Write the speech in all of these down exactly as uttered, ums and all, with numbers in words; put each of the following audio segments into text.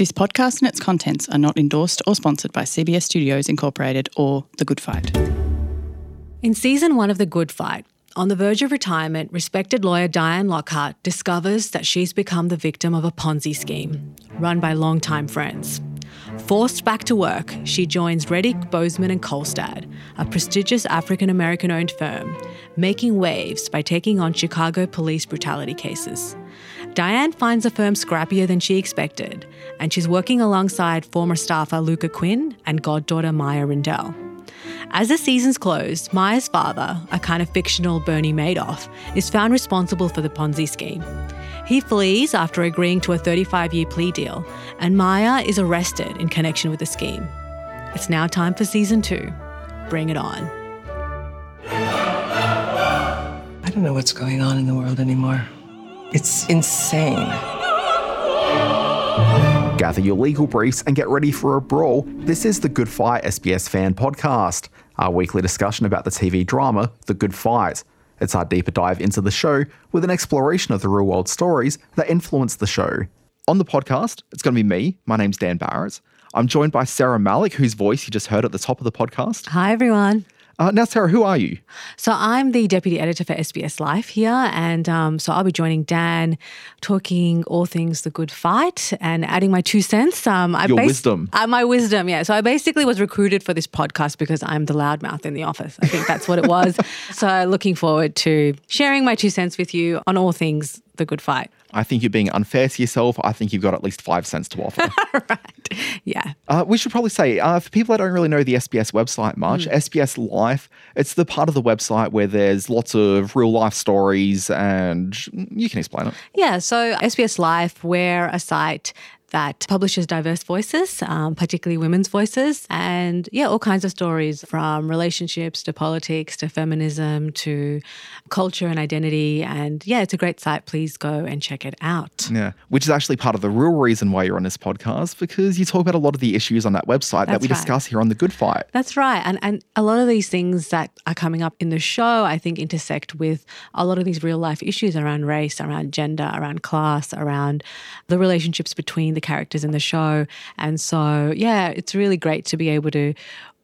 This podcast and its contents are not endorsed or sponsored by C B S Studios Incorporated or The Good Fight. In season one of The Good Fight, on the verge of retirement, respected lawyer Diane Lockhart discovers that she's become the victim of a Ponzi scheme run by longtime friends. Forced back to work, she joins Reddick, Bozeman and Colstad, a prestigious African-American-owned firm, making waves by taking on Chicago police brutality cases. Diane finds the firm scrappier than she expected, and she's working alongside former staffer Luca Quinn and goddaughter Maya Rindell. As the season's closed, Maya's father, a kind of fictional Bernie Madoff, is found responsible for the Ponzi scheme. He flees after agreeing to a thirty-five-year plea deal, and Maya is arrested in connection with the scheme. It's now time for season two. Bring it on. I don't know what's going on in the world anymore. It's insane. Gather your legal briefs and get ready for a brawl. This is The Good Fight S B S Fan Podcast, our weekly discussion about the T V drama The Good Fight. It's our deeper dive into the show with an exploration of the real-world stories that influence the show. On the podcast, it's going to be me. My name's Dan Barrett. I'm joined by Sarah Malik, whose voice you just heard at the top of the podcast. Hi, everyone. Uh, now, Sarah, who are you? So I'm the deputy editor for S B S Life here, and um, so I'll be joining Dan, talking all things The Good Fight and adding my two cents. Um, I Your bas- wisdom. Uh, my wisdom, yeah. So I basically was recruited for this podcast because I'm the loudmouth in the office. I think that's what it was. So looking forward to sharing my two cents with you on all things The Good Fight. I think you're being unfair to yourself. I think you've got at least five cents to offer. Right. Yeah. Uh, we should probably say, uh, for people that don't really know the S B S website much, mm. S B S Life, it's the part of the website where there's lots of real life stories, and you can explain it. Yeah. So S B S Life, we're a site that publishes diverse voices, um, particularly women's voices, and yeah, all kinds of stories from relationships to politics to feminism to culture and identity. And yeah, it's a great site. Please go and check it out. Yeah, which is actually part of the real reason why you're on this podcast, because you talk about a lot of the issues on that website That's that we right. discuss here on The Good Fight. That's right. And and a lot of these things that are coming up in the show, I think, intersect with a lot of these real life issues around race, around gender, around class, around the relationships between the characters in the show. And so, yeah, it's really great to be able to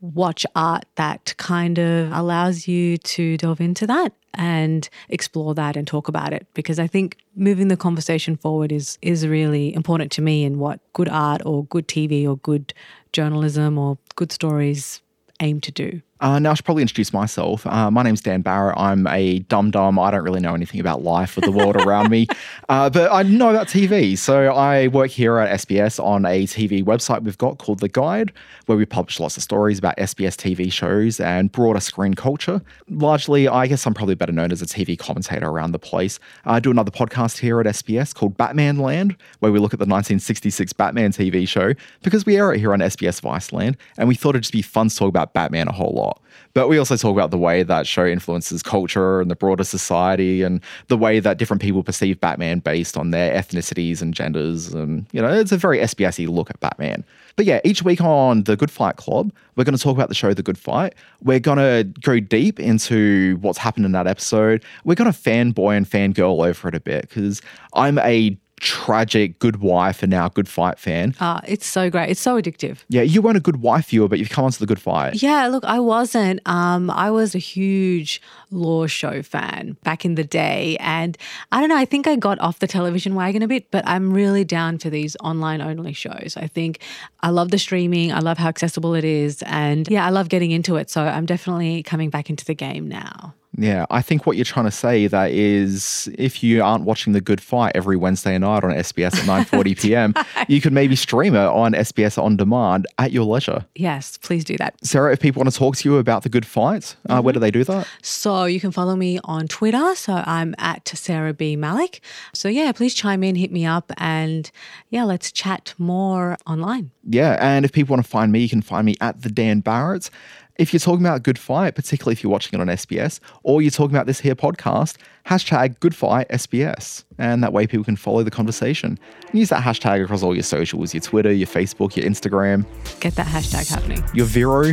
watch art that kind of allows you to delve into that and explore that and talk about it, because I think moving the conversation forward is is really important to me, and what good art or good T V or good journalism or good stories aim to do. Uh, now I should probably introduce myself. Uh, my name's Dan Barrett. I'm a dum-dum. I don't really know anything about life or the world around me, uh, but I know about T V. So I work here at S B S on a T V website we've got called The Guide, where we publish lots of stories about S B S T V shows and broader screen culture. Largely, I guess I'm probably better known as a T V commentator around the place. I do another podcast here at S B S called Batman Land, where we look at the nineteen sixty-six Batman T V show, because we air it here on S B S Viceland, and we thought it'd just be fun to talk about Batman a whole lot. But we also talk about the way that show influences culture and the broader society, and the way that different people perceive Batman based on their ethnicities and genders. And, you know, it's a very S B S-y look at Batman. But yeah, each week on The Good Fight Club, we're going to talk about the show The Good Fight. We're going to go deep into what's happened in that episode. We're going to fanboy and fangirl over it a bit, because I'm a tragic Good Wife and now Good Fight fan. Uh, it's so great. It's so addictive. Yeah, you weren't a Good Wife viewer, but you've come onto The Good Fight. Yeah, look, I wasn't. Um, I was a huge law show fan back in the day. And I don't know, I think I got off the television wagon a bit, but I'm really down for these online only shows. I think I love the streaming. I love how accessible it is. And yeah, I love getting into it. So I'm definitely coming back into the game now. Yeah, I think what you're trying to say that is, if you aren't watching The Good Fight every Wednesday night on S B S at nine forty p.m, you could maybe stream it on S B S On Demand at your leisure. Yes, please do that. Sarah, if people want to talk to you about The Good Fight, mm-hmm. uh, where do they do that? So you can follow me on Twitter. So I'm at Sarah B. Malik. So yeah, please chime in, hit me up, and yeah, let's chat more online. Yeah, and if people want to find me, you can find me at The Dan Barrett. If you're talking about Good Fight, particularly if you're watching it on S B S, or you're talking about this here podcast, hashtag Good Fight S B S. And that way people can follow the conversation. And use that hashtag across all your socials, your Twitter, your Facebook, your Instagram. Get that hashtag happening. Your Vero,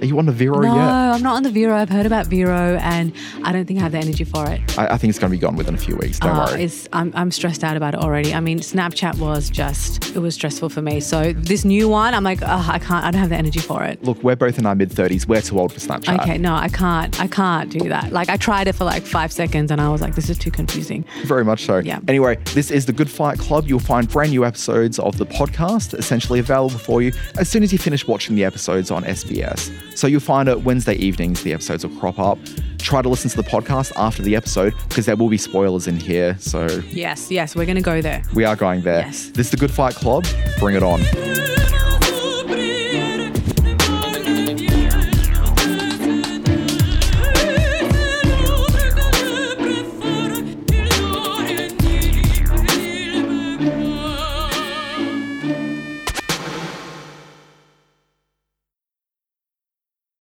Are you on the Vero no, yet? No, I'm not on the Vero. I've heard about Vero and I don't think I have the energy for it. I, I think it's going to be gone within a few weeks. Don't uh, worry. It's, I'm, I'm stressed out about it already. I mean, Snapchat was just, it was stressful for me. So this new one, I'm like, oh, I can't, I don't have the energy for it. Look, we're both in our mid thirties. We're too old for Snapchat. Okay, no, I can't. I can't do that. Like I tried it for like five seconds and I was like, this is too confusing. Very much so. Yeah. Anyway, this is The Good Fight Club. You'll find brand new episodes of the podcast essentially available for you as soon as you finish watching the episodes on S B S. So you'll find it Wednesday evenings, the episodes will crop up. Try to listen to the podcast after the episode because there will be spoilers in here. So yes, yes, we're going to go there. We are going there. Yes. This is The Good Fight Club. Bring it on.